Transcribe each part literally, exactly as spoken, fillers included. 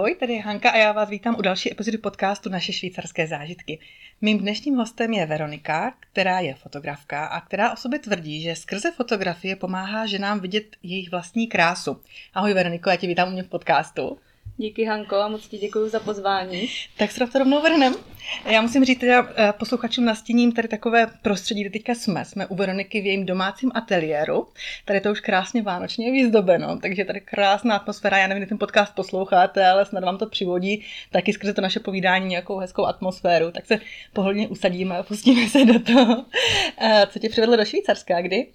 Ahoj, tady je Hanka a já vás vítám u další epizody podcastu Naše švýcarské zážitky. Mým dnešním hostem je Veronika, která je fotografka a která o sobě tvrdí, že skrze fotografie pomáhá ženám vidět jejich vlastní krásu. Ahoj Veroniko, já tě vítám u mě v podcastu. Díky Hanko a moc ti děkuji za pozvání. Tak se na to rovnou vrhnem. Já musím říct, že posluchačům nastíním tady takové prostředí, kde teďka jsme. Jsme u Veroniky v jejím domácím ateliéru. Tady to už krásně vánočně je vyzdobeno, takže tady krásná atmosféra. Já nevím, kdy ten podcast posloucháte, ale snad vám to přivodí taky skrze to naše povídání nějakou hezkou atmosféru. Tak se pohodlně usadíme a pustíme se do toho. Co tě přivedlo do Švýcarska, kdy?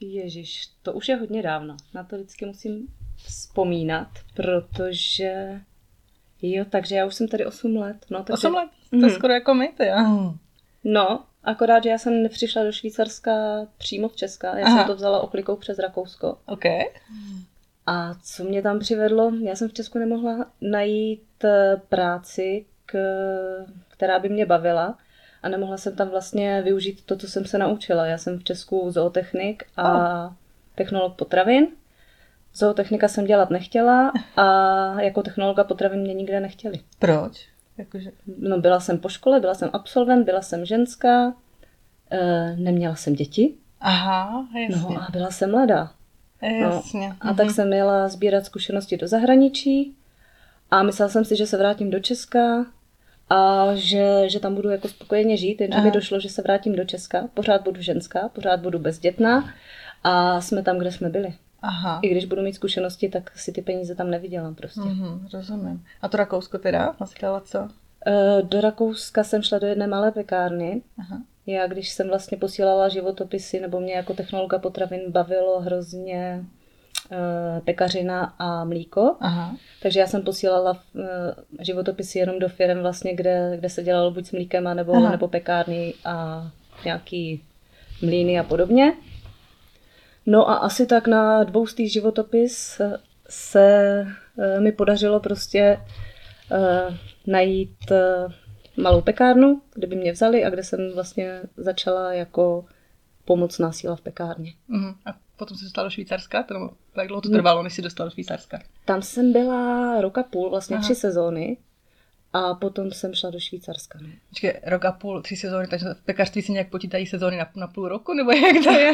Ježiš, to už je hodně dávno. Na to vždycky musím vzpomínat, protože jo, takže já už jsem tady osm let. No, takže... osm let? To je mm. skoro jako my, ty jo. No, akorát, že já jsem nepřišla do Švýcarska přímo z Česka, já Aha. jsem to vzala oklikou přes Rakousko. Ok. A co mě tam přivedlo, já jsem v Česku nemohla najít práci, k... která by mě bavila a nemohla jsem tam vlastně využít to, co jsem se naučila. Já jsem v Česku zootechnik a oh. technolog potravin. Zootechnika jsem dělat nechtěla a jako technologa potravin mě nikde nechtěli. Proč? Jakože... No, byla jsem po škole, byla jsem absolvent, byla jsem ženská, e, neměla jsem děti. Aha, jasně. No a byla jsem mladá. Jasně. No, a mhm. tak jsem jela sbírat zkušenosti do zahraničí a myslela jsem si, že se vrátím do Česka a že, že tam budu jako spokojeně žít, jenže mi došlo, že se vrátím do Česka, pořád budu ženská, pořád budu bezdětná a jsme tam, kde jsme byli. Aha. I když budu mít zkušenosti, tak si ty peníze tam nevydělám prostě. Uhum, rozumím. A to Rakousko teda? Vlastně dělala co? E, do Rakouska jsem šla do jedné malé pekárny. Aha. Já když jsem vlastně posílala životopisy, nebo mě jako technologa potravin bavilo hrozně e, pekařina a mlíko. Aha. Takže já jsem posílala e, životopisy jenom do firem vlastně, kde, kde se dělalo buď s mlíkem, anebo, nebo pekárny a nějaký mlýny a podobně. No a asi tak na dvoustý životopis se mi podařilo prostě najít malou pekárnu, kde by mě vzali a kde jsem vlastně začala jako pomocná síla v pekárně. Uh-huh. A potom se dostala do Švýcarska? Tam, jak dlouho to trvalo, než jsi dostala do Švýcarska? Tam jsem byla rok a půl, vlastně Aha. tři sezóny. A potom jsem šla do Švýcarska. Počkej, rok a půl, tři sezóny, takže v pekařství si nějak počítají sezóny na, na půl roku, nebo jak to je?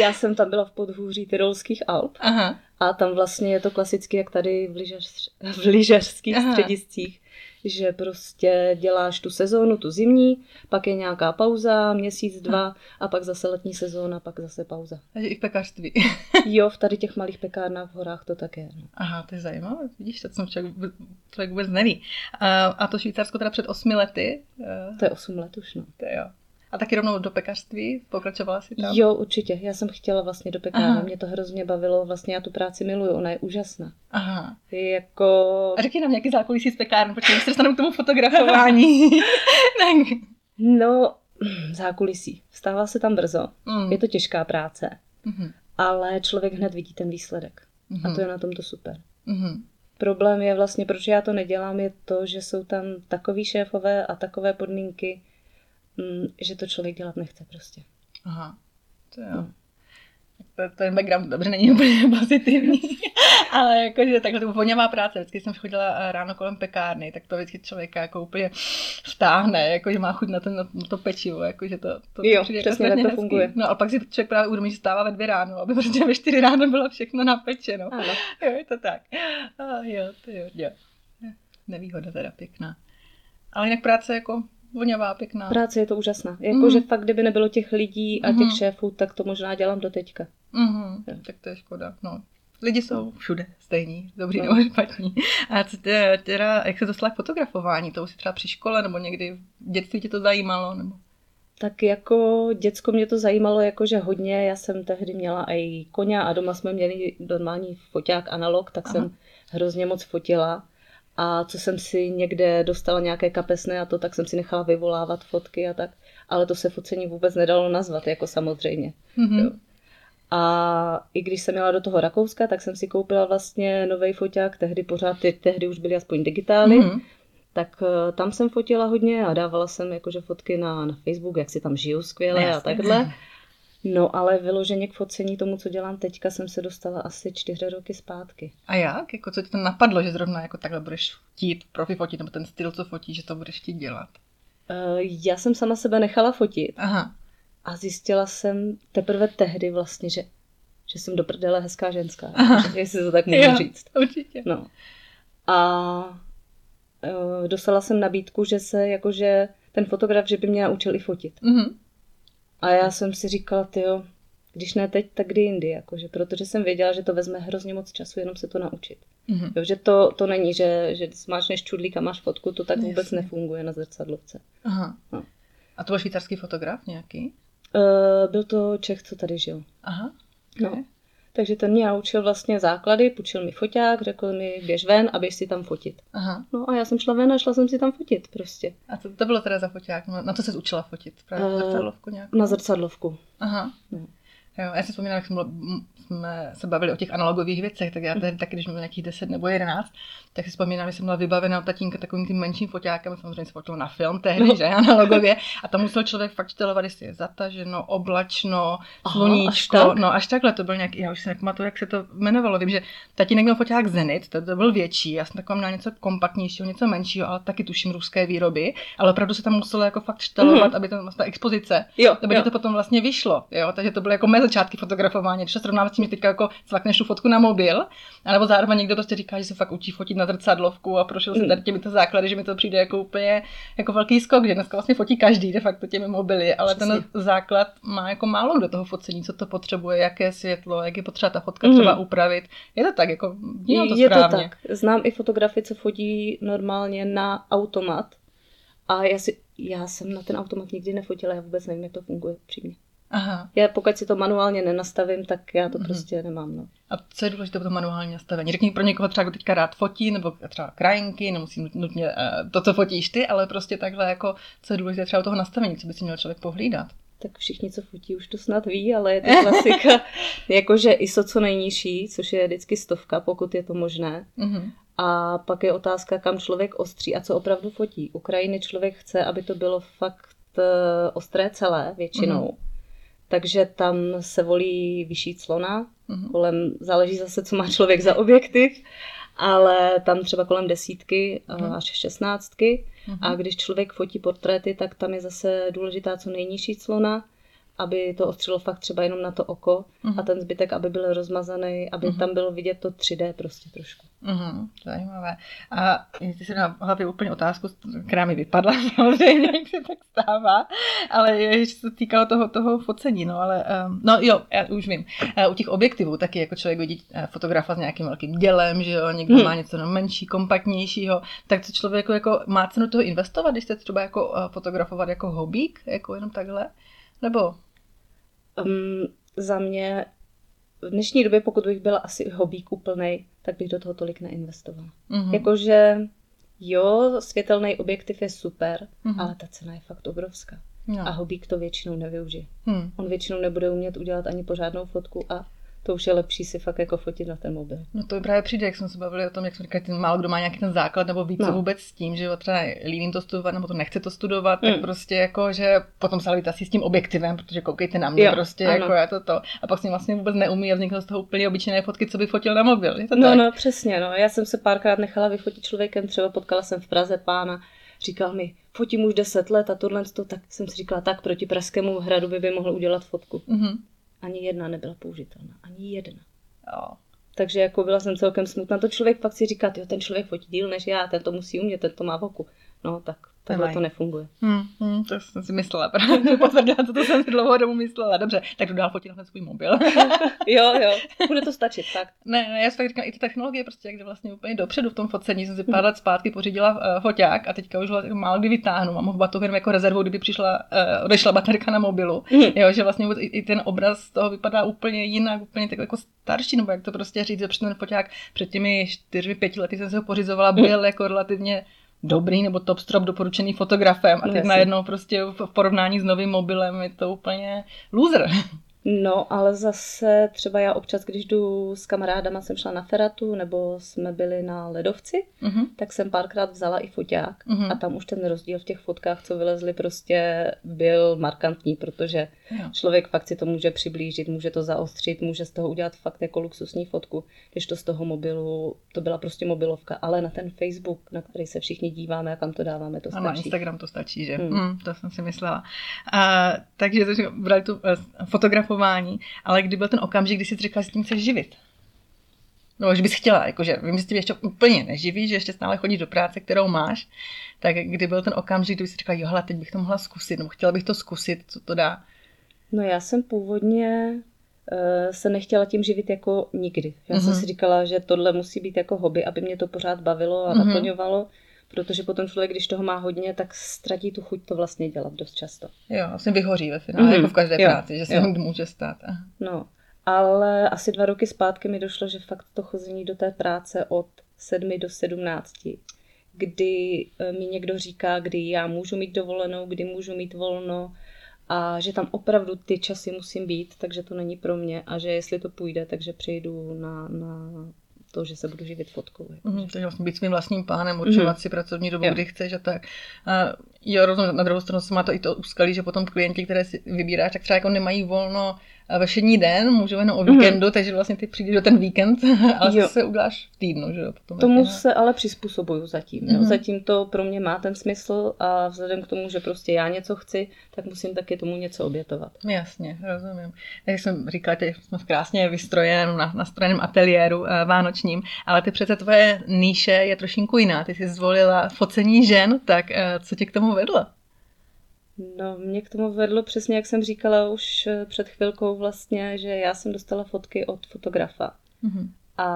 Já jsem tam byla v podhůří Tyrolských Alp. Aha. A tam vlastně je to klasicky, jak tady v, lyžař, v lyžařských Aha. střediscích, že prostě děláš tu sezónu, tu zimní, pak je nějaká pauza, měsíc, dva, a pak zase letní sezóna, pak zase pauza. Takže i v pekařství. Jo, v tady těch malých pekárnách v horách to tak je. Aha, to je zajímavé, vidíš, to jsem člověk, člověk vůbec neví. A, a to Švýcarsko teda před osmi lety? To je osm let už, no. To jo. A taky rovnou do pekařství? Pokračovala jsi tam? Jo, určitě. Já jsem chtěla vlastně do pekárny. Mě to hrozně bavilo. Vlastně já tu práci miluju. Ona je úžasná. Aha. Jako... A řekni nám nějaký zákulisí z pekárny, protože se dostaneme k tomu fotografování. No, zákulisí. Vstává se tam brzo. Mm. Je to těžká práce. Mm. Ale člověk hned vidí ten výsledek. Mm. A to je na tomto super. Mm. Problém je vlastně, proč já to nedělám, je to, že jsou tam takový šéfové a takové podmínky, že to člověk dělat nechce prostě. Aha, to jo. No. Ten background dobře není úplně pozitivní, ale jakože takhle to voněvá práce. Vždycky jsem chodila ráno kolem pekárny, tak to vždycky člověka jako úplně vtáhne, jakože má chuť na, ten, na to pečivo, jakože to, to jo, přijde přesně jako tak to funguje. No a pak si člověk právě uvědomí, že stává ve dvě ráno, aby prostě ve čtyři ráno bylo všechno napečeno. Ano. Jo, je to tak. A jo, to jo, jo. Nevýhoda teda pěkná. Ale jinak práce jako voňavá, pěkná. Práce je to úžasná. Jakože mm. fakt, kdyby nebylo těch lidí a mm. těch šéfů, tak to možná dělám do teďka. Mm. Ja. Tak to je škoda. No. Lidi jsou všude stejní, dobrý no. nebo špatní. A teda, jak se dostala k fotografování? To už si třeba při škole nebo někdy v dětství tě to zajímalo? Nebo? Tak jako děcko mě to zajímalo jakože hodně. Já jsem tehdy měla i koně a doma jsme měli normální foťák analog, tak Aha. jsem hrozně moc fotila. A co jsem si někde dostala nějaké kapesné a to, tak jsem si nechala vyvolávat fotky a tak. Ale to se focení vůbec nedalo nazvat, jako samozřejmě. Mm-hmm. Jo. A i když jsem jela do toho Rakouska, tak jsem si koupila vlastně novej foťák, tehdy pořád, tehdy už byly aspoň digitály. Mm-hmm. Tak tam jsem fotila hodně a dávala jsem jakože fotky na, na Facebook, jak si tam žiju skvěle no, a takhle. No, ale vyloženě k focení tomu, co dělám teďka, jsem se dostala asi čtyři roky zpátky. A jak? Jako, co ti tam napadlo, že zrovna jako takhle budeš chtít profi fotit, nebo ten styl, co fotí, že to budeš chtít dělat? Uh, já jsem sama sebe nechala fotit. Aha. A zjistila jsem teprve tehdy vlastně, že, že jsem do prdele hezká ženská. Aha. Jestli to tak můžu já, říct. Určitě. No. A uh, dostala jsem nabídku, že se jakože ten fotograf, že by mě naučil i fotit. Mhm. A já jsem si říkala, tyjo, když ne teď, tak kdy jindy, jakože, protože jsem věděla, že to vezme hrozně moc času jenom se to naučit. Mm-hmm. Jo, že to, to není, že, že smáčneš čudlík a máš fotku, to tak no, vůbec jasný. Nefunguje na zrcadlovce. Aha. No. A to byl švýcarský fotograf nějaký? E, byl to Čech, co tady žil. Aha. Okay. No. Takže ten mě naučil vlastně základy, půjčil mi foťák, řekl mi, běž ven a běž si tam fotit. Aha. No a já jsem šla ven a šla jsem si tam fotit prostě. A to, to bylo teda za foťák? Na to ses učila fotit? Právě na zrcadlovku nějakou? Na zrcadlovku. Aha. No. Jo, já si vzpomínám, jak jsme se bavili o těch analogových věcech, tak já tady taky, když měl nějakých deset nebo jedenáct, tak si vzpomínám, že jsem byla vybavená od tatínka takovým tím menším foťákem, samozřejmě se fotilo na film tehdy, no. Že analogově, a tam musel člověk fakt štelovat, jestli je zataženo, oblačno, sluníčko, až no až takhle to byl nějaký, já už si nepamatuju, jak se to jmenovalo, vím, že tatínek měl foťák Zenit, to, to byl větší, já jsem taková měla něco kompaktnějšího, něco menšího, ale taky tuším ruské výroby, ale opravdu se tam muselo jako fakt štelovat, mm-hmm. aby tam ta expozice, jo, aby jo. to potom vlastně vyšlo, jo, takže to bylo jako začátky fotografování, když se srovnám s tím, že teďka jako cvakneš tu fotku na mobil, anebo zároveň někdo prostě říká, že se fakt učí fotit na zrcadlovku a prošel se tady těmito základy, že mi to přijde jako úplně jako velký skok, že dneska vlastně fotí každý de facto těmi mobily, ale přesně. Ten základ má jako málo kdo toho focení, co to potřebuje, jaké světlo, jak je potřeba ta fotka mm. třeba upravit. Je to tak, jako je to správně. Je to tak. Znám i fotografy, co fotí normálně na automat a já, si, já jsem na ten automat nikdy nefotila, já vůbec nevím, jak to funguje přímě. Aha. Já pokud si to manuálně nenastavím, tak já to mm-hmm. prostě nemám. No. A co je důležité pro to manuální nastavení? Řekni pro někoho třeba, kdo teďka rád fotí, nebo třeba krajinky, nemusí nutně to, co fotíš ty, ale prostě takhle, jako, co je důležité třeba u toho nastavení, co by si měl člověk pohlídat? Tak všichni, co fotí, už to snad ví, ale je to klasika. Jakože I S O co nejnižší, což je vždycky stovka, pokud je to možné. Mm-hmm. A pak je otázka, kam člověk ostří a co opravdu fotí. U krajiny člověk chce, aby to bylo fakt ostré celé většinou. Mm-hmm. Takže tam se volí vyšší clona, mm-hmm. kolem, záleží zase, co má člověk za objektiv, ale tam třeba kolem desítky mm-hmm. až šestnáctky. Mm-hmm. A když člověk fotí portréty, tak tam je zase důležitá co nejnižší clona, aby to ostřilo fakt třeba jenom na to oko mm-hmm. a ten zbytek, aby byl rozmazaný, aby mm-hmm. tam bylo vidět to tři dé prostě trošku. Mm-hmm. Zajímavé. A ty si na hlavě úplně otázku, která mi vypadla, samozřejmě, jak se tak stává, ale je, že se týkalo toho, toho focení, no ale, um, no jo, já už vím, uh, u těch objektivů taky jako člověk vidí fotografa s nějakým velkým dělem, že jo, někdo hmm. má něco no, menší, kompaktnějšího, tak to člověku jako má cenu toho investovat, když se třeba jako uh, fotografovat jako hobík, jako jenom takhle, nebo... Um, za mě v dnešní době, pokud bych byla asi hobík úplnej, tak bych do toho tolik neinvestovala. Mm-hmm. Jakože jo, světelný objektiv je super, mm-hmm. ale ta cena je fakt obrovská. No. A hobík to většinou nevyužije. Hmm. On většinou nebude umět udělat ani pořádnou fotku a to už je lepší si fakt jako fotit na ten mobil. No to mi právě přijde, jak jsme se bavili o tom, jak jsme říkali, málo kdo má nějaký ten základ nebo víc no. vůbec s tím, že třeba líním to studovat nebo to nechce to studovat, mm. tak prostě jako, že potom se hlídat asi s tím objektivem, protože koukejte na mě jo, prostě, ano. jako já to to. A pak si vlastně vůbec neumí a vzniklo z toho úplně obyčejné fotky, co by fotil na mobil. Je to no, tak? No, přesně. No. Já jsem se párkrát nechala vyfotit člověkem, třeba potkala jsem v Praze pána, říkal mi, fotím už deset let a tohle, to, tak jsem si říkala, tak proti Pražskému hradu by, by mohl udělat fotku. Mm-hmm. Ani jedna nebyla použitelná. Ani jedna. Jo. Takže jako byla jsem celkem smutná. To člověk pak si říká, jo, ten člověk fotí díl než já, ten to musí umět, ten to má v oku. No tak, takhle to nefunguje. Hmm, hmm, to jsem si myslela, protože potvrdila, co to jsem si dlouho dobu myslela. Dobře, tak jdu dál fotit na ten svůj mobil. Jo, jo, bude to stačit, tak. Ne, ne, já si tak říkám, i ty technologie prostě, kde vlastně úplně dopředu v tom focení, jsem si pár let zpátky pořídila uh, foťák a teďka už ho málo kdy vytáhnu. Mám ho v batohu jenom jako rezervu, kdyby přišla, uh, odešla baterka na mobilu. Hmm. Jo, že vlastně i, i ten obraz z toho vypadá úplně jinak, úplně tak jako starší, nebo jak to prostě říct, že před ten foťák před těmi čtyřmi pěti lety jsem se ho pořizovala, byl hmm. jako relativně dobrý nebo top strop doporučený fotografem a teď najednou prostě v porovnání s novým mobilem je to úplně loser. No, ale zase třeba já občas, když jdu s kamarádama, jsem šla na feratu, nebo jsme byli na ledovci, uh-huh. tak jsem párkrát vzala i foťák. Uh-huh. A tam už ten rozdíl v těch fotkách, co vylezly, prostě byl markantní, protože jo. člověk fakt si to může přiblížit, může to zaostřit, může z toho udělat fakt jako luxusní fotku. Když to z toho mobilu, to byla prostě mobilovka, ale na ten Facebook, na který se všichni díváme a kam to dáváme, to stačí. A na Instagram to stačí, že? Hmm. Hmm, to jsem si myslela. A, takže to brali tu fotografování, ale kdy byl ten okamžik, kdy jsi řekla, že s tím chceš živit? No, že bys chtěla, jakože vím, že s tím ještě úplně neživíš, že ještě stále chodíš do práce, kterou máš, tak kdy byl ten okamžik, kdy jsi řekla, jo, hele, teď bych to mohla zkusit, no, chtěla bych to zkusit, co to dá? No, já jsem původně uh, se nechtěla tím živit jako nikdy. Já mm-hmm. jsem si říkala, že tohle musí být jako hobby, aby mě to pořád bavilo a mm-hmm. naplňovalo. Protože potom člověk, když toho má hodně, tak ztratí tu chuť to vlastně dělat dost často. Jo, asi vyhoří ve finále, mm-hmm. jako v každé jo, práci, že se to může stát. No, ale asi dva roky zpátky mi došlo, že fakt to chození do té práce od sedmi do sedmnácti, kdy mi někdo říká, kdy já můžu mít dovolenou, kdy můžu mít volno a že tam opravdu ty časy musím být, takže to není pro mě a že jestli to půjde, takže přejdu na... na to, že se budu živit fotkou. Mm, takže vlastně být svým vlastním pánem, určovat mm. si pracovní dobu, jo. kdy chceš a tak. A jo, rozumím, na druhou stranu se má to i to úskalí, že potom klienti, které si vybíráš, tak třeba jako nemají volno ve všední den, můžou jenom o víkendu, mm. takže vlastně ty přijdeš do ten víkend, ale jo. se uděláš v týdnu. Že? Potom tomu je, se ale přizpůsobuju zatím. Mm. Jo? Zatím to pro mě má ten smysl a vzhledem k tomu, že prostě já něco chci, tak musím taky tomu něco obětovat. Jasně, rozumím. Jak jsem říkala, teď jsme v krásně vystrojeném na, na straném ateliéru vánočním, ale ty přece tvoje níše je trošinku jiná. Ty jsi zvolila focení žen, tak co tě k tomu vedlo? No, mě k tomu vedlo přesně, jak jsem říkala už před chvilkou vlastně, že já jsem dostala fotky od fotografa. Mm-hmm. A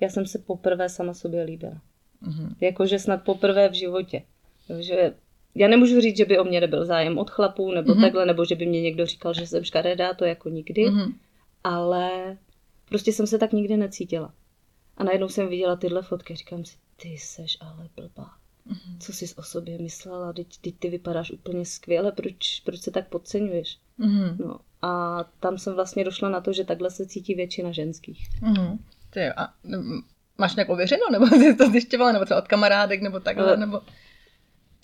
já jsem se poprvé sama sobě líbila. Mm-hmm. Jakože snad poprvé v životě. Že já nemůžu říct, že by o mě nebyl zájem od chlapů, nebo mm-hmm. takhle, nebo že by mě někdo říkal, že jsem škaredá, to jako nikdy. Mm-hmm. Ale prostě jsem se tak nikdy necítila. A najednou jsem viděla tyhle fotky a říkám si, ty seš ale blbá. Mm-hmm. Co jsi o sobě myslela, teď, teď ty vypadáš úplně skvěle, proč, proč se tak podceňuješ? Mm-hmm. No, a tam jsem vlastně došla na to, že takhle se cítí většina ženských. Mm-hmm. Ty jo, a máš nějak ověřeno, nebo jsi to zjišťovala, nebo třeba od kamarádek, nebo takhle, nebo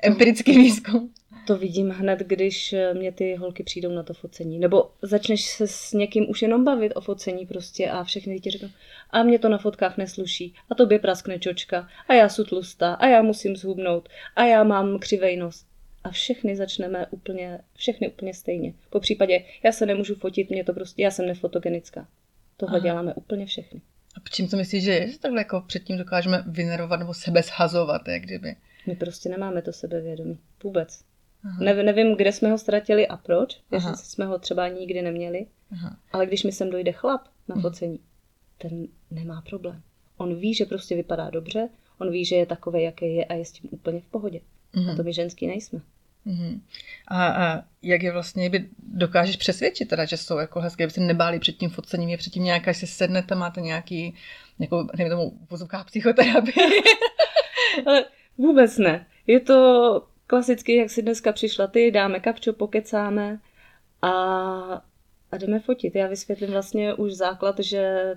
empirický výzkum? To vidím hned, když mě ty holky přijdou na to focení. Nebo začneš se s někým už jenom bavit o focení prostě a všechny ti řeknou, a mě to na fotkách nesluší, a tobě praskne čočka, a já jsem tlustá, a já musím zhubnout, a já mám křivej nos. A všechny začneme úplně, všechny úplně stejně. Po případě, já se nemůžu fotit, mě to prostě, já jsem nefotogenická. Tohle Aha. děláme úplně všechny. A čím to myslíš, že je? Takhle jako předtím dokážeme vynerovat nebo sebe shazovat, jak kdyby. My prostě nemáme to sebevědomí. Vůbec. Ne, nevím, kde jsme ho ztratili a proč, jestli jsme ho třeba nikdy neměli, Aha. ale když mi sem dojde chlap na focení, ten nemá problém. On ví, že prostě vypadá dobře, on ví, že je takovej, jaký je a je s tím úplně v pohodě. Aha. A to my ženský nejsme. Uhum. A, a jak je vlastně by dokážeš přesvědčit, teda, že jsou jako hezké, aby se nebáli před tím focením, je předtím nějaká, že se sednete, máte nějaký, jako, nevím tomu, vozovká psychoterapie. Ale vůbec ne. Je to... klasicky, jak si dneska přišla ty, dáme kapčo, pokecáme a, a jdeme fotit. Já vysvětlím vlastně už základ, že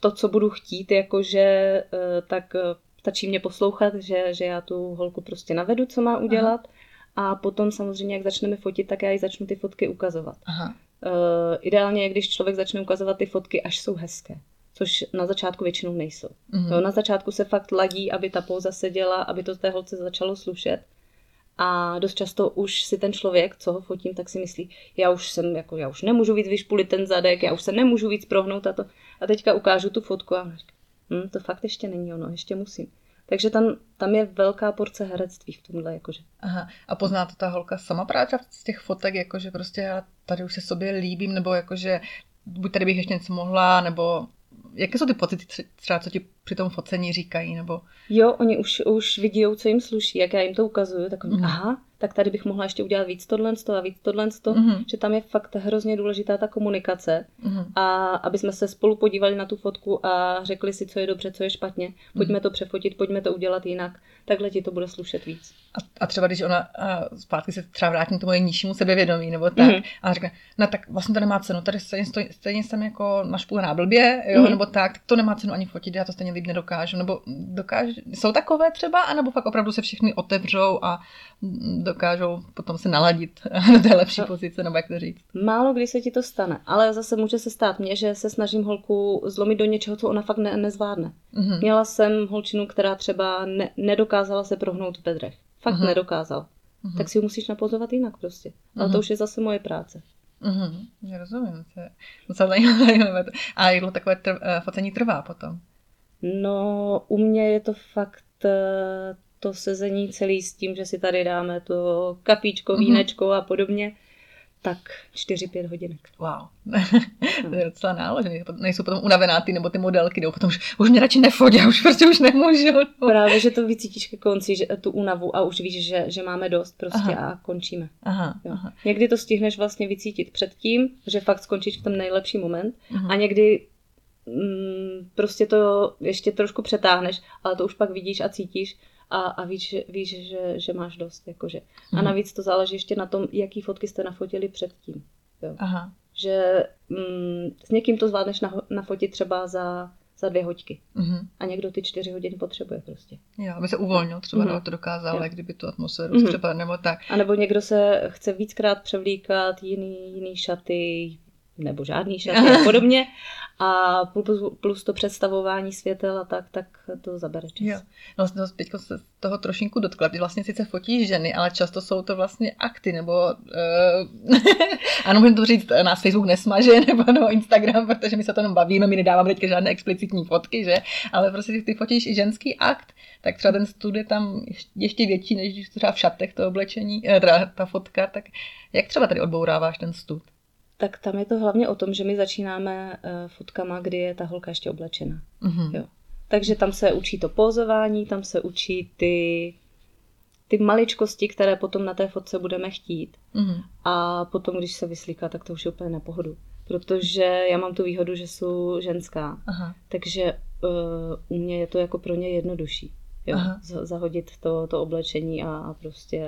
to, co budu chtít, jakože tak stačí mě poslouchat, že, že já tu holku prostě navedu, co má udělat. Aha. A potom samozřejmě, jak začneme fotit, tak já jí začnu ty fotky ukazovat. Aha. E, ideálně je, když člověk začne ukazovat ty fotky, až jsou hezké. Což na začátku většinou nejsou. Mhm. No, na začátku se fakt ladí, aby ta póza seděla, aby to té holce začalo slušet. A dost často už si ten člověk, co ho fotím, tak si myslí, já už jsem jako, já už nemůžu víc vyšpulit ten zadek, já už se nemůžu víc prohnout a to. A teďka ukážu tu fotku a říkám, hm, to fakt ještě není ono, ještě musím. Takže tam, tam je velká porce herectví v tomhle, jakože. Aha, a pozná to ta holka sama právě z těch fotek, jakože prostě já tady už se sobě líbím, nebo jakože buď tady bych ještě něco mohla, nebo jaké jsou ty pocity třeba, co ti při tom focení říkají, nebo... Jo, oni už, už vidí, co jim sluší, jak já jim to ukazuju, tak mm. aha, tak tady bych mohla ještě udělat víc tohle a víc tohle, mm. že tam je fakt hrozně důležitá ta komunikace mm. a aby jsme se spolu podívali na tu fotku a řekli si, co je dobře, co je špatně, pojďme to přefotit, pojďme to udělat jinak, takhle ti to bude slušet víc. A třeba když ona zpátky se třeba vrátí k tomu nižšímu sebevědomí, nebo tak, mm-hmm. a řekne, no tak vlastně to nemá cenu, tady stejně, stejně jsem jako našpůlená blbě, jo, mm-hmm. nebo tak, tak to nemá cenu ani fotit, já to stejně líp nedokážu, nebo dokážu, jsou takové třeba, anebo fakt opravdu se všichni otevřou a dokážou potom se naladit do té lepší pozice, nebo jak to říct. Málo kdy se ti to stane, ale zase může se stát mně, že se snažím holku zlomit do něčeho, co ona fakt ne- nezvládne. Mm-hmm. Měla jsem holčinu, která třeba ne- nedokázala se prohnout v bedrech. Fakt uh-huh. nedokázal. Uh-huh. Tak si ho musíš napozovat jinak prostě. Uh-huh. Ale to už je zase moje práce. Uh-huh. Já rozumím. To je docela zajímavé. A jak dlouho takové trv, focení trvá potom? No, u mě je to fakt to sezení celý s tím, že si tady dáme to kapíčko, vínečko uh-huh. a podobně. Tak čtyři pět hodinek. Wow. To je docela náložený. Nejsou potom unavená ty nebo ty modelky, jdou potom, už, už mě radši nefotí, já už prostě už nemůžu. No. Právě, že to vycítíš ke konci, že tu únavu a už víš, že, že máme dost prostě aha. a končíme. Aha, aha. Někdy to stihneš vlastně vycítit předtím, že fakt skončíš v ten nejlepší moment aha. a někdy mm, prostě to ještě trošku přetáhneš, ale to už pak vidíš a cítíš. A, a víš, víš že, že máš dost. Jakože. A navíc to záleží ještě na tom, jaký fotky jste nafotili předtím. Jo. Aha. Že mm, s někým to zvládneš na, nafotit třeba za, za dvě hoďky. Uh-huh. A někdo ty čtyři hodiny potřebuje prostě. Jo, aby se uvolnil třeba, uh-huh. to dokázal, uh-huh. kdyby tu atmosféru uh-huh. třeba nebo tak. A nebo někdo se chce víckrát převlíkat, jiný, jiný šaty, nebo žádný šaty a podobně. A plus to představování světel a tak, tak to zabere čas. Jo. No, no, teď se toho trošinku dotkla. Ty vlastně sice fotíš ženy, ale často jsou to vlastně akty, nebo uh, ano, můžeme to říct, nás Facebook nesmaže, nebo no, Instagram, protože my se o tom bavíme, my nedáváme teďka žádné explicitní fotky, že? Ale prostě ty, ty fotíš i ženský akt, tak třeba ten stud je tam ještě větší, než když třeba v šatech to oblečení, teda ta fotka, tak jak třeba tady odbouráváš ten stud? Tak tam je to hlavně o tom, že my začínáme fotkama, kdy je ta holka ještě oblečena. Mm-hmm. Jo. Takže tam se učí to pózování, tam se učí ty, ty maličkosti, které potom na té fotce budeme chtít. Mm-hmm. A potom, když se vyslíká, tak to už je úplně na pohodu. Protože já mám tu výhodu, že jsou ženská. Aha. Takže uh, u mě je to jako pro ně jednodušší. Jo. Zahodit to, to oblečení a, a prostě...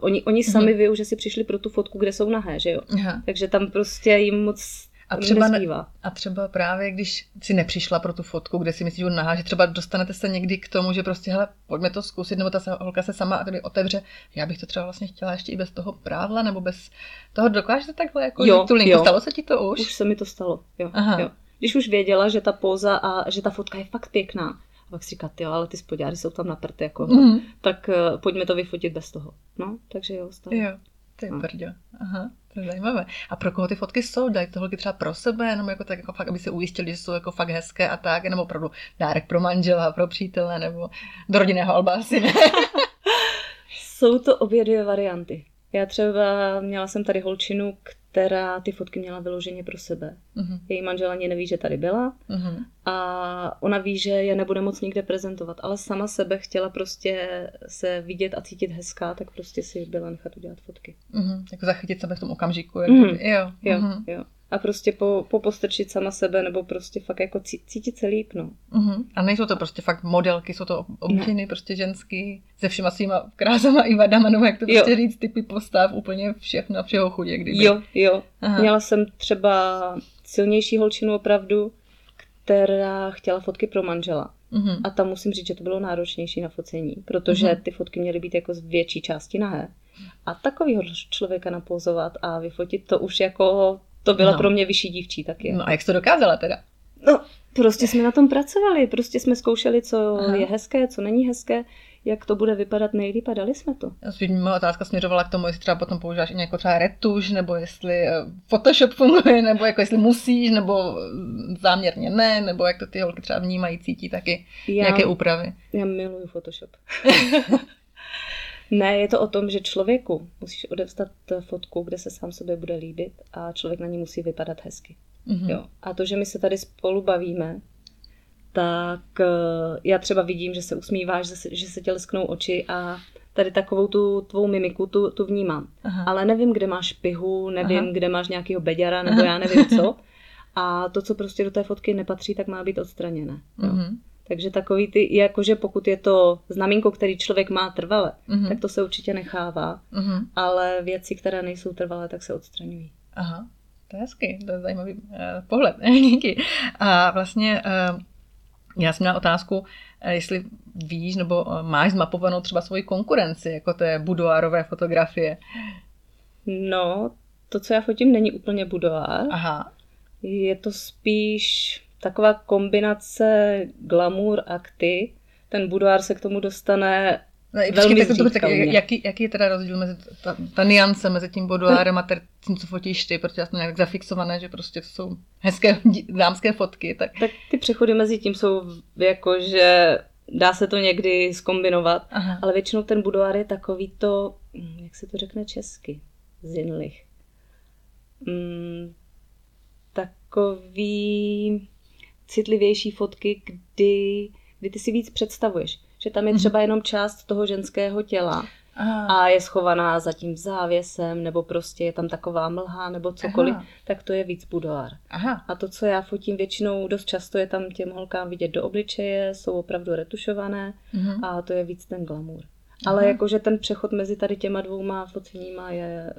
Oni, oni sami hmm. ví, že si přišli pro tu fotku, kde jsou nahé, že jo? Aha. Takže tam prostě jim moc a třeba nezbývá. A třeba právě, když si nepřišla pro tu fotku, kde si myslíš, že nahá, že třeba dostanete se někdy k tomu, že prostě, hele, pojďme to zkusit, nebo ta holka se sama tady otevře. Já bych to třeba vlastně chtěla ještě i bez toho prádla, nebo bez toho, dokážete takhle jako jo, tu linku. Jo. Stalo se ti to už? Už se mi to stalo, jo. jo. Když už věděla, že ta póza a že ta fotka je fakt pěkná, a pak si říká, jo, ale ty spodňáry jsou tam na prty, jako, mm. tak uh, pojďme to vyfotit bez toho. No, takže jo, stalo. Jo, to je brďo. Aha, to je zajímavé. A pro koho ty fotky jsou? Dají to holky třeba pro sebe, nebo jako tak, jako fakt, aby se ujistili, že jsou jako fakt hezké a tak, nebo opravdu dárek pro manžela, pro přítele, nebo do rodinného alba asi ne. Jsou to obě dvě varianty. Já třeba měla jsem tady holčinu, která ty fotky měla vyloženě pro sebe. Uh-huh. Její manžel ani neví, že tady byla uh-huh. a ona ví, že je nebude moc nikde prezentovat, ale sama sebe chtěla prostě se vidět a cítit hezká, tak prostě si byla nechat udělat fotky. Uh-huh. Jako zachytit sebe v tom okamžiku. Jako uh-huh. by, jo. Jo, uh-huh. jo. A prostě po, popostrčit sama sebe, nebo prostě fakt jako cítit se líp, no. Uh-huh. A nejsou to prostě fakt modelky, jsou to občiny, no. prostě ženský, se všema svýma krásama i vadama, nebo jak to prostě jo. říct, typy postav, úplně všechno, všeho chudě, kdyby. Jo, jo. Aha. Měla jsem třeba silnější holčinu opravdu, která chtěla fotky pro manžela. Uh-huh. A tam musím říct, že to bylo náročnější na focení, protože uh-huh. ty fotky měly být jako z větší části nahé. A takovýho člověka napózovat a vyfotit, to už jako... To byla no. pro mě vyšší dívčí taky. No a jak jsi to dokázala teda? No, prostě jsme na tom pracovali, prostě jsme zkoušeli, co aha. je hezké, co není hezké, jak to bude vypadat nejlíp a dali jsme to. Moje otázka směřovala k tomu, jestli třeba potom používáš i nějakou třeba retuš, nebo jestli Photoshop funguje, nebo jako jestli musíš, nebo záměrně ne, nebo jak to ty holky třeba vnímají, cítí taky já, nějaké úpravy. Já miluju Photoshop. Ne, je to o tom, že člověku musíš odevzdat fotku, kde se sám sobě bude líbit a člověk na ní musí vypadat hezky. Mm-hmm. Jo. A to, že my se tady spolu bavíme, tak já třeba vidím, že se usmíváš, že se, že se tě lesknou oči a tady takovou tu tvou mimiku, tu, tu vnímám. Aha. Ale nevím, kde máš pihu, nevím, Aha. kde máš nějakýho beďara, nebo já nevím co. A to, co prostě do té fotky nepatří, tak má být odstraněné. Mm-hmm. Takže takový ty, jakože pokud je to znamínko, který člověk má trvale, mm-hmm. tak to se určitě nechává, mm-hmm. ale věci, které nejsou trvalé, tak se odstraňují. Aha, to je hezky, to je zajímavý pohled, díky. A vlastně já jsem měla otázku, jestli víš, nebo máš zmapovanou třeba svoji konkurenci, jako té budoárové fotografie. No, to, co já fotím, není úplně budoár. Aha. Je to spíš taková kombinace glamour akty. Ten budoár se k tomu dostane no, velmi zřídka. Jaký, jaký je teda rozdíl mezi ta, ta niance mezi tím budoárem a tím, co fotíš ty, protože já jsem nějak zafixované, že prostě to jsou hezké dámské fotky. Tak, tak ty přechody mezi tím jsou jakože dá se to někdy zkombinovat, Aha. ale většinou ten budoár je takový to, jak se to řekne česky, zinlich. Mm. Takový citlivější fotky, kdy, kdy ty si víc představuješ. Že tam je třeba jenom část toho ženského těla Aha. a je schovaná za tím závěsem, nebo prostě je tam taková mlha, nebo cokoliv, Aha. tak to je víc budoár. Aha. A to, co já fotím většinou, dost často je tam těm holkám vidět do obličeje, jsou opravdu retušované Aha. a to je víc ten glamour. Ale jakože ten přechod mezi tady těma dvouma foceníma je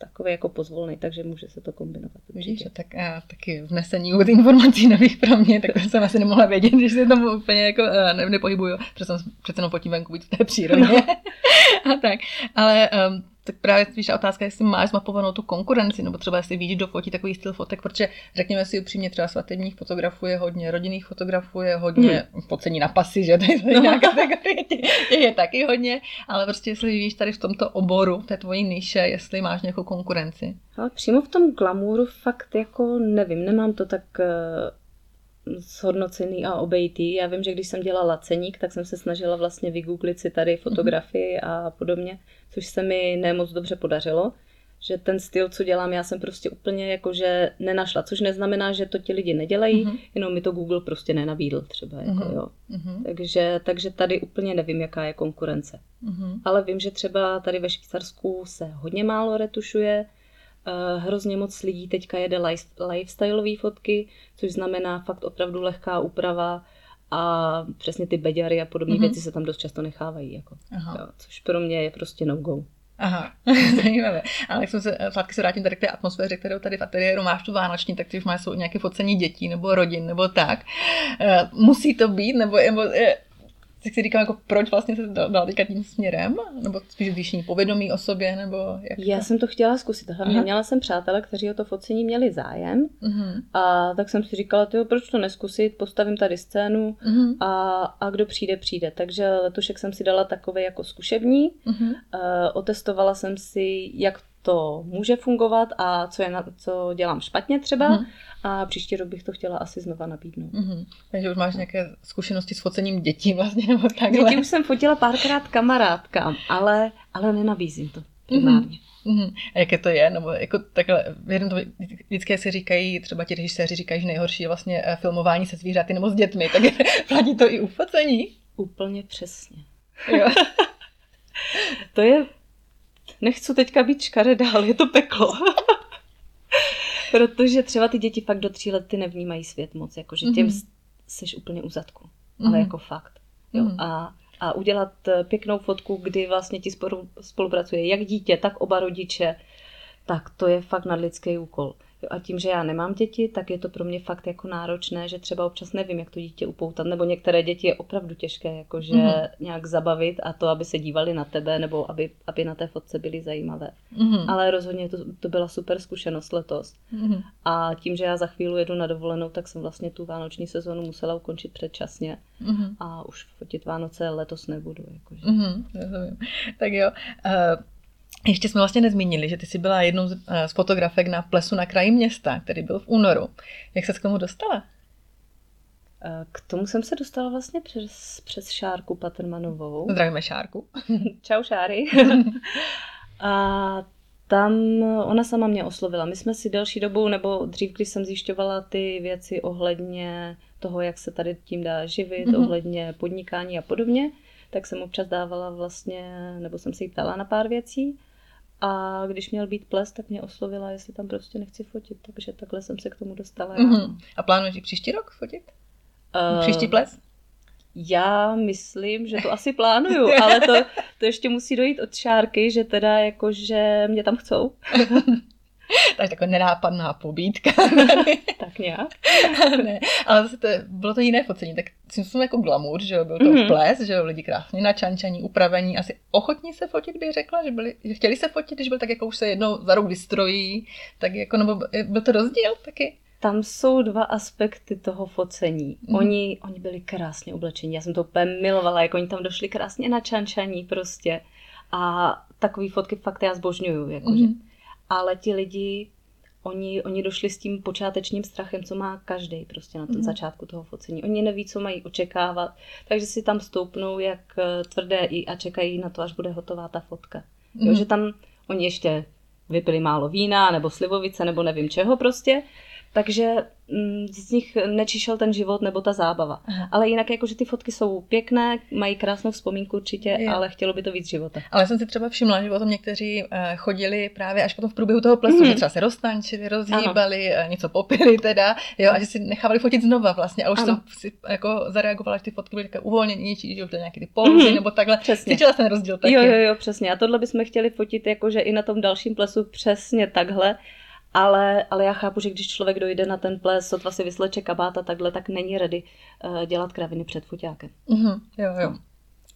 takový jako pozvolný, takže může se to kombinovat. Vidíš, tak a, taky vnesení od informací nových pro mě, tak jsem asi nemohla vědět, když se tam úplně jako ne, nepohybuju, protože jsem přece jenom potím venku být v té přírodě. No. A tak, ale um, tak právě spíš otázka, jestli máš zmapovanou tu konkurenci, nebo třeba jestli víš, kdo fotí takový styl fotek, protože řekněme si upřímně, třeba svatebních fotografuje hodně, rodinných fotografuje hodně, hmm. focení na pasy, že to je jiná kategorie, těch je taky hodně, ale prostě jestli víš tady v tomto oboru, té tvojí niše, jestli máš nějakou konkurenci. Ale přímo v tom glamouru fakt jako nevím, nemám to tak zhodnocený a obejitý. Já vím, že když jsem dělala ceník, tak jsem se snažila vlastně vygooglit si tady fotografii a podobně, což se mi nemoc dobře podařilo, že ten styl, co dělám, já jsem prostě úplně jakože nenašla, což neznamená, že to ti lidi nedělají, uh-huh. jenom mi to Google prostě nenabídl třeba, jako, uh-huh. jo. Uh-huh. Takže, takže tady úplně nevím, jaká je konkurence. Uh-huh. Ale vím, že třeba tady ve Švýcarsku se hodně málo retušuje, hrozně moc lidí teďka jede lifestyleové fotky, což znamená fakt opravdu lehká úprava a přesně ty beďary a podobné mm-hmm. věci se tam dost často nechávají. Jako. Jo, což pro mě je prostě no-go. Aha, zajímavé. Ale jak jsem se, fakt se vrátím tady k té atmosféře, kterou tady v ateliéru máš tu vánoční, tak ty už máš nějaké focení dětí nebo rodin nebo tak. Musí to být, nebo... nebo tak si říkám, jako proč vlastně se dala teďka tím směrem? Nebo spíš zvýšení povědomí o sobě? Nebo jak Já to? jsem to chtěla zkusit. Hlavně měla jsem přátele, kteří o to focení měli zájem. Uh-huh. A tak jsem si říkala, tyjo, proč to neskusit? Postavím tady scénu uh-huh. a, a kdo přijde, přijde. Takže letošek jsem si dala takové jako zkušební. Uh-huh. Uh, otestovala jsem si, jak to může fungovat a co, je na, co dělám špatně třeba uh-huh. a příští rok bych to chtěla asi znova nabídnout. Uh-huh. Takže už máš nějaké zkušenosti s focením dětí vlastně nebo takhle? Děti už jsem fotila párkrát kamarádkám, ale, ale nenabízím to primárně. Uh-huh. Uh-huh. A jaké to je? Nebo jako takhle, vědom to vždycky se říkají, třeba ti režiséři říkají, že nejhorší je vlastně filmování se zvířaty nebo s dětmi, tak platí to i u focení? Úplně přesně. Jo. To je... Nechci teďka být škaredá, ale je to peklo. Protože třeba ty děti fakt do tří let ty nevnímají svět moc, jakože těm mm-hmm. seš úplně u zadku, mm-hmm. ale jako fakt. Jo? Mm-hmm. A, a udělat pěknou fotku, kdy vlastně ti spolu, spolupracuje jak dítě, tak oba rodiče, tak to je fakt nadlidský úkol. Jo? A tím, že já nemám děti, tak je to pro mě fakt jako náročné, že třeba občas nevím, jak to dítě upoutat, nebo některé děti je opravdu těžké jakože mm-hmm. nějak zabavit a to, aby se dívali na tebe, nebo aby, aby na té fotce byly zajímavé. Mm-hmm. Ale rozhodně to, to byla super zkušenost letos. Mm-hmm. A tím, že já za chvíli jedu na dovolenou, tak jsem vlastně tu vánoční sezonu musela ukončit předčasně mm-hmm. a už fotit Vánoce letos nebudu. Jakože. Mm-hmm, rozumím. Tak jo. Uh... Ještě jsme vlastně nezmínili, že ty jsi byla jednou z fotografek na plesu na kraji města, který byl v únoru. Jak se k tomu dostala? K tomu jsem se dostala vlastně přes, přes Šárku Patermanovou. Zdravíme Šárku. Čau Šáry. A tam ona sama mě oslovila. My jsme si delší dobu, nebo dřív, když jsem zjišťovala ty věci ohledně toho, jak se tady tím dá živit, mm-hmm. ohledně podnikání a podobně, tak jsem občas dávala vlastně, nebo jsem se jí ptala na pár věcí. A když měl být ples, tak mě oslovila, jestli tam prostě nechci fotit, takže takhle jsem se k tomu dostala. Mm-hmm. A plánuješ příští rok fotit? Uh, příští ples? Já myslím, že to asi plánuju, ale to, to ještě musí dojít od Šárky, že teda jakože mě tam chcou. Takže taková nenápadná pobídka. Tak nějak. Ne, ale zase to, bylo to jiné focení, tak si myslím jako glamour, že jo, byl to mm-hmm. ples, že jo, lidi krásně načančaní, upravení, asi ochotní se fotit, bych řekla, že, byli, že chtěli se fotit, když byl tak jako už se jednou za rok vystrojí, tak jako, nebo byl to rozdíl taky? Tam jsou dva aspekty toho focení. Oni, mm. oni byli krásně oblečení, já jsem to úplně milovala, jak oni tam došli krásně načančaní prostě a takový fotky fakt já zbožňuju, jakože. Mm. Ale ti lidi, oni, oni došli s tím počátečním strachem, co má každý prostě na tom mm. začátku toho focení. Oni neví, co mají očekávat, takže si tam stoupnou jak tvrdé i a čekají na to, až bude hotová ta fotka. Mm. Jo, že tam oni ještě vypili málo vína, nebo slivovice, nebo nevím čeho prostě, takže z nich nečišel ten život nebo ta zábava. Aha. Ale jinak jako, že ty fotky jsou pěkné, mají krásnou vzpomínku určitě, je. Ale chtělo by to víc života. Ale jsem si třeba všimla, že o tom někteří chodili právě až potom v průběhu toho plesu, mm. že třeba se roztančili, rozhýbali, ano. něco popili teda, jo, a že si nechávali fotit znova vlastně. A už ano. jsem si jako zareagovala, že ty fotky byly také uvolněnější, že už byly nějaké ty pózy mm. nebo takhle. Cítila jsem rozdíl taky. Jo, jo, jo, přesně. A tohle bychom chtěli fotit jakože i na tom dalším plesu přesně takhle. Ale, ale já chápu, že když člověk dojde na ten ples, sotva si vysleče kabát a takhle, tak není ready uh, dělat kraviny před foťákem. Mm-hmm, jo, jo.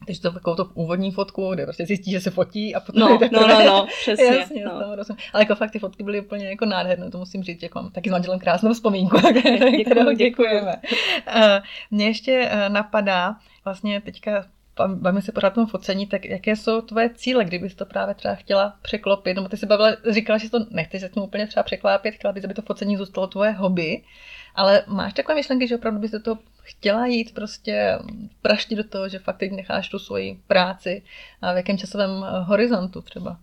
Takže to takovou to úvodní fotku, kde prostě zjistí, že se fotí a potom no, no, no, no, přesně. Jasně, no. To rozumím. Ale jako fakt ty fotky byly úplně jako nádherné, to musím říct, jako mám taky s manželem krásnou vzpomínku, děkuju, kterou děkujeme. Uh, mě ještě uh, napadá vlastně teďka, bavíme se pořád o tom focení, tak jaké jsou tvoje cíle, kdybys to právě třeba chtěla překlopit? No, ty jsi bavila, říkala, že to nechceš se tím úplně třeba překlápět, chtěla bys, aby to focení zůstalo tvoje hobby, ale máš takové myšlenky, že opravdu bys do toho chtěla jít prostě praštit do toho, že fakt teď necháš tu svoji práci a v jakém časovém horizontu třeba?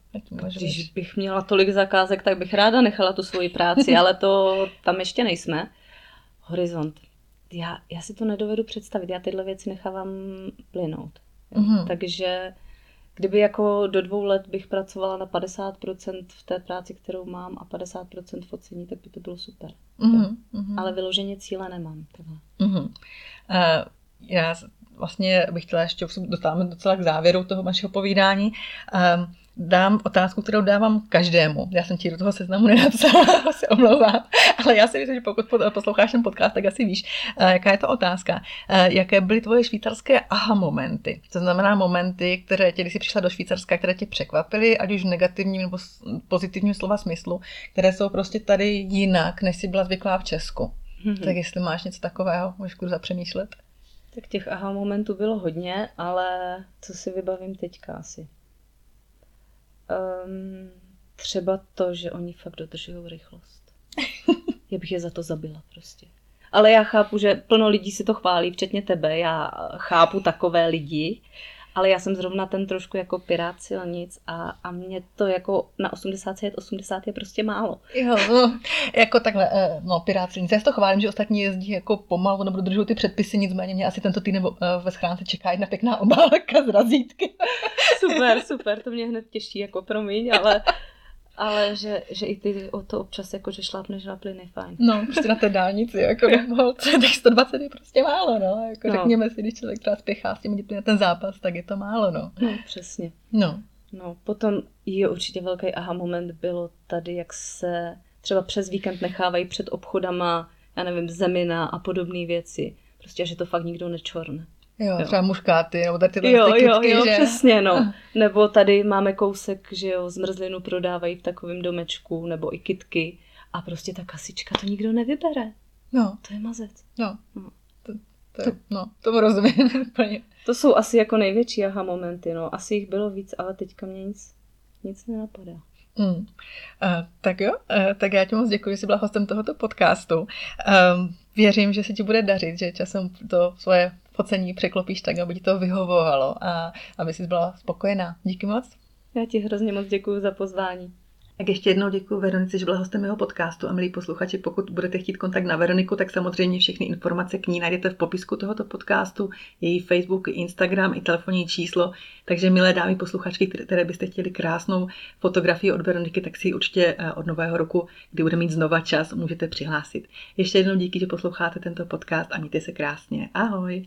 Když bych měla tolik zakázek, tak bych ráda nechala tu svoji práci, ale to tam ještě nejsme. Horizont. Já, já si to nedovedu představit, já tyhle věci nechávám plynout. Mm-hmm. Takže kdyby jako do dvou let bych pracovala na padesát procent v té práci, kterou mám a padesát procent focení, tak by to bylo super. Mm-hmm. Ale vyloženě cíle nemám. Mm-hmm. Uh, já vlastně bych chtěla ještě, už se dostáváme docela k závěru toho našeho povídání, uh, dám otázku, kterou dávám každému. Já jsem ti do toho seznamu nenapsala, se omlouvám, ale já si myslím, že pokud posloucháš ten podcast, tak asi víš, jaká je to otázka. Jaké byly tvoje švýcarské aha momenty? To znamená momenty, které tě, když jsi přišla do Švýcarska, které tě překvapily, ať už v negativním nebo pozitivním slova smyslu, které jsou prostě tady jinak, než jsi byla zvyklá v Česku. Mm-hmm. Tak jestli máš něco takového, můžeš kurza přemýšlet. Tak těch aha momentů bylo hodně, ale co si vybavím teďka asi? Um, třeba to, že oni fakt dodržují rychlost. Já bych je za to zabila prostě. Ale já chápu, že plno lidí si to chválí, včetně tebe. Já chápu takové lidi, ale já jsem zrovna ten trošku jako pirát silnic a, a mě to jako na osmdesát je prostě málo. Jo, no, jako takhle, no pirát silnic. Já si to chválím, že ostatní jezdí jako pomalu nebo dodržují ty předpisy, nicméně mě asi tento týden ve schránce čeká jedna pěkná obálka z razítky. Super, super, to mě hned těší, jako promiň, ale, ale že, že i ty o to občas jako, že šlápneš na plyn je fajn. No, prostě na té dálnici, jako holce, tak sto dvacet je prostě málo, no, jako no. Řekněme si, když člověk třeba spěchá s těmi dětmi na ten zápas, tak je to málo, no. No, přesně. No. No, potom je určitě velký aha moment bylo tady, jak se třeba přes víkend nechávají před obchodama, já nevím, zemina a podobné věci, prostě, že to fakt nikdo nečorne. Jo, jo, třeba muškáty, nebo tady tyhle jo, ty kytky, jo, jo, že? Přesně, no. Nebo tady máme kousek, že jo, zmrzlinu prodávají v takovém domečku, nebo i kytky. A prostě ta kasička, to nikdo nevybere. No. To je mazec. No, no. To, to, to, no. Tomu rozumím úplně. To jsou asi jako největší aha momenty, no. Asi jich bylo víc, ale teďka mě nic, nic nenapadá. Mm. Uh, tak jo, uh, tak já ti moc děkuji, že jsi byla hostem tohoto podcastu. Um, věřím, že se ti bude dařit, že časem to svoje focení překlopíš tak, aby ti to vyhovovalo a aby jsi byla spokojená. Díky moc. Já ti hrozně moc děkuji za pozvání. Tak ještě jednou děkuji Veronice, že byla hostem mého podcastu, a milí posluchači, pokud budete chtít kontakt na Veroniku, tak samozřejmě všechny informace k ní najdete v popisku tohoto podcastu, její Facebook, Instagram i telefonní číslo. Takže milé dámy posluchačky, které byste chtěli krásnou fotografii od Veroniky, tak si ji určitě od nového roku, kdy bude mít znova čas, můžete přihlásit. Ještě jednou díky, že posloucháte tento podcast, a mějte se krásně. Ahoj!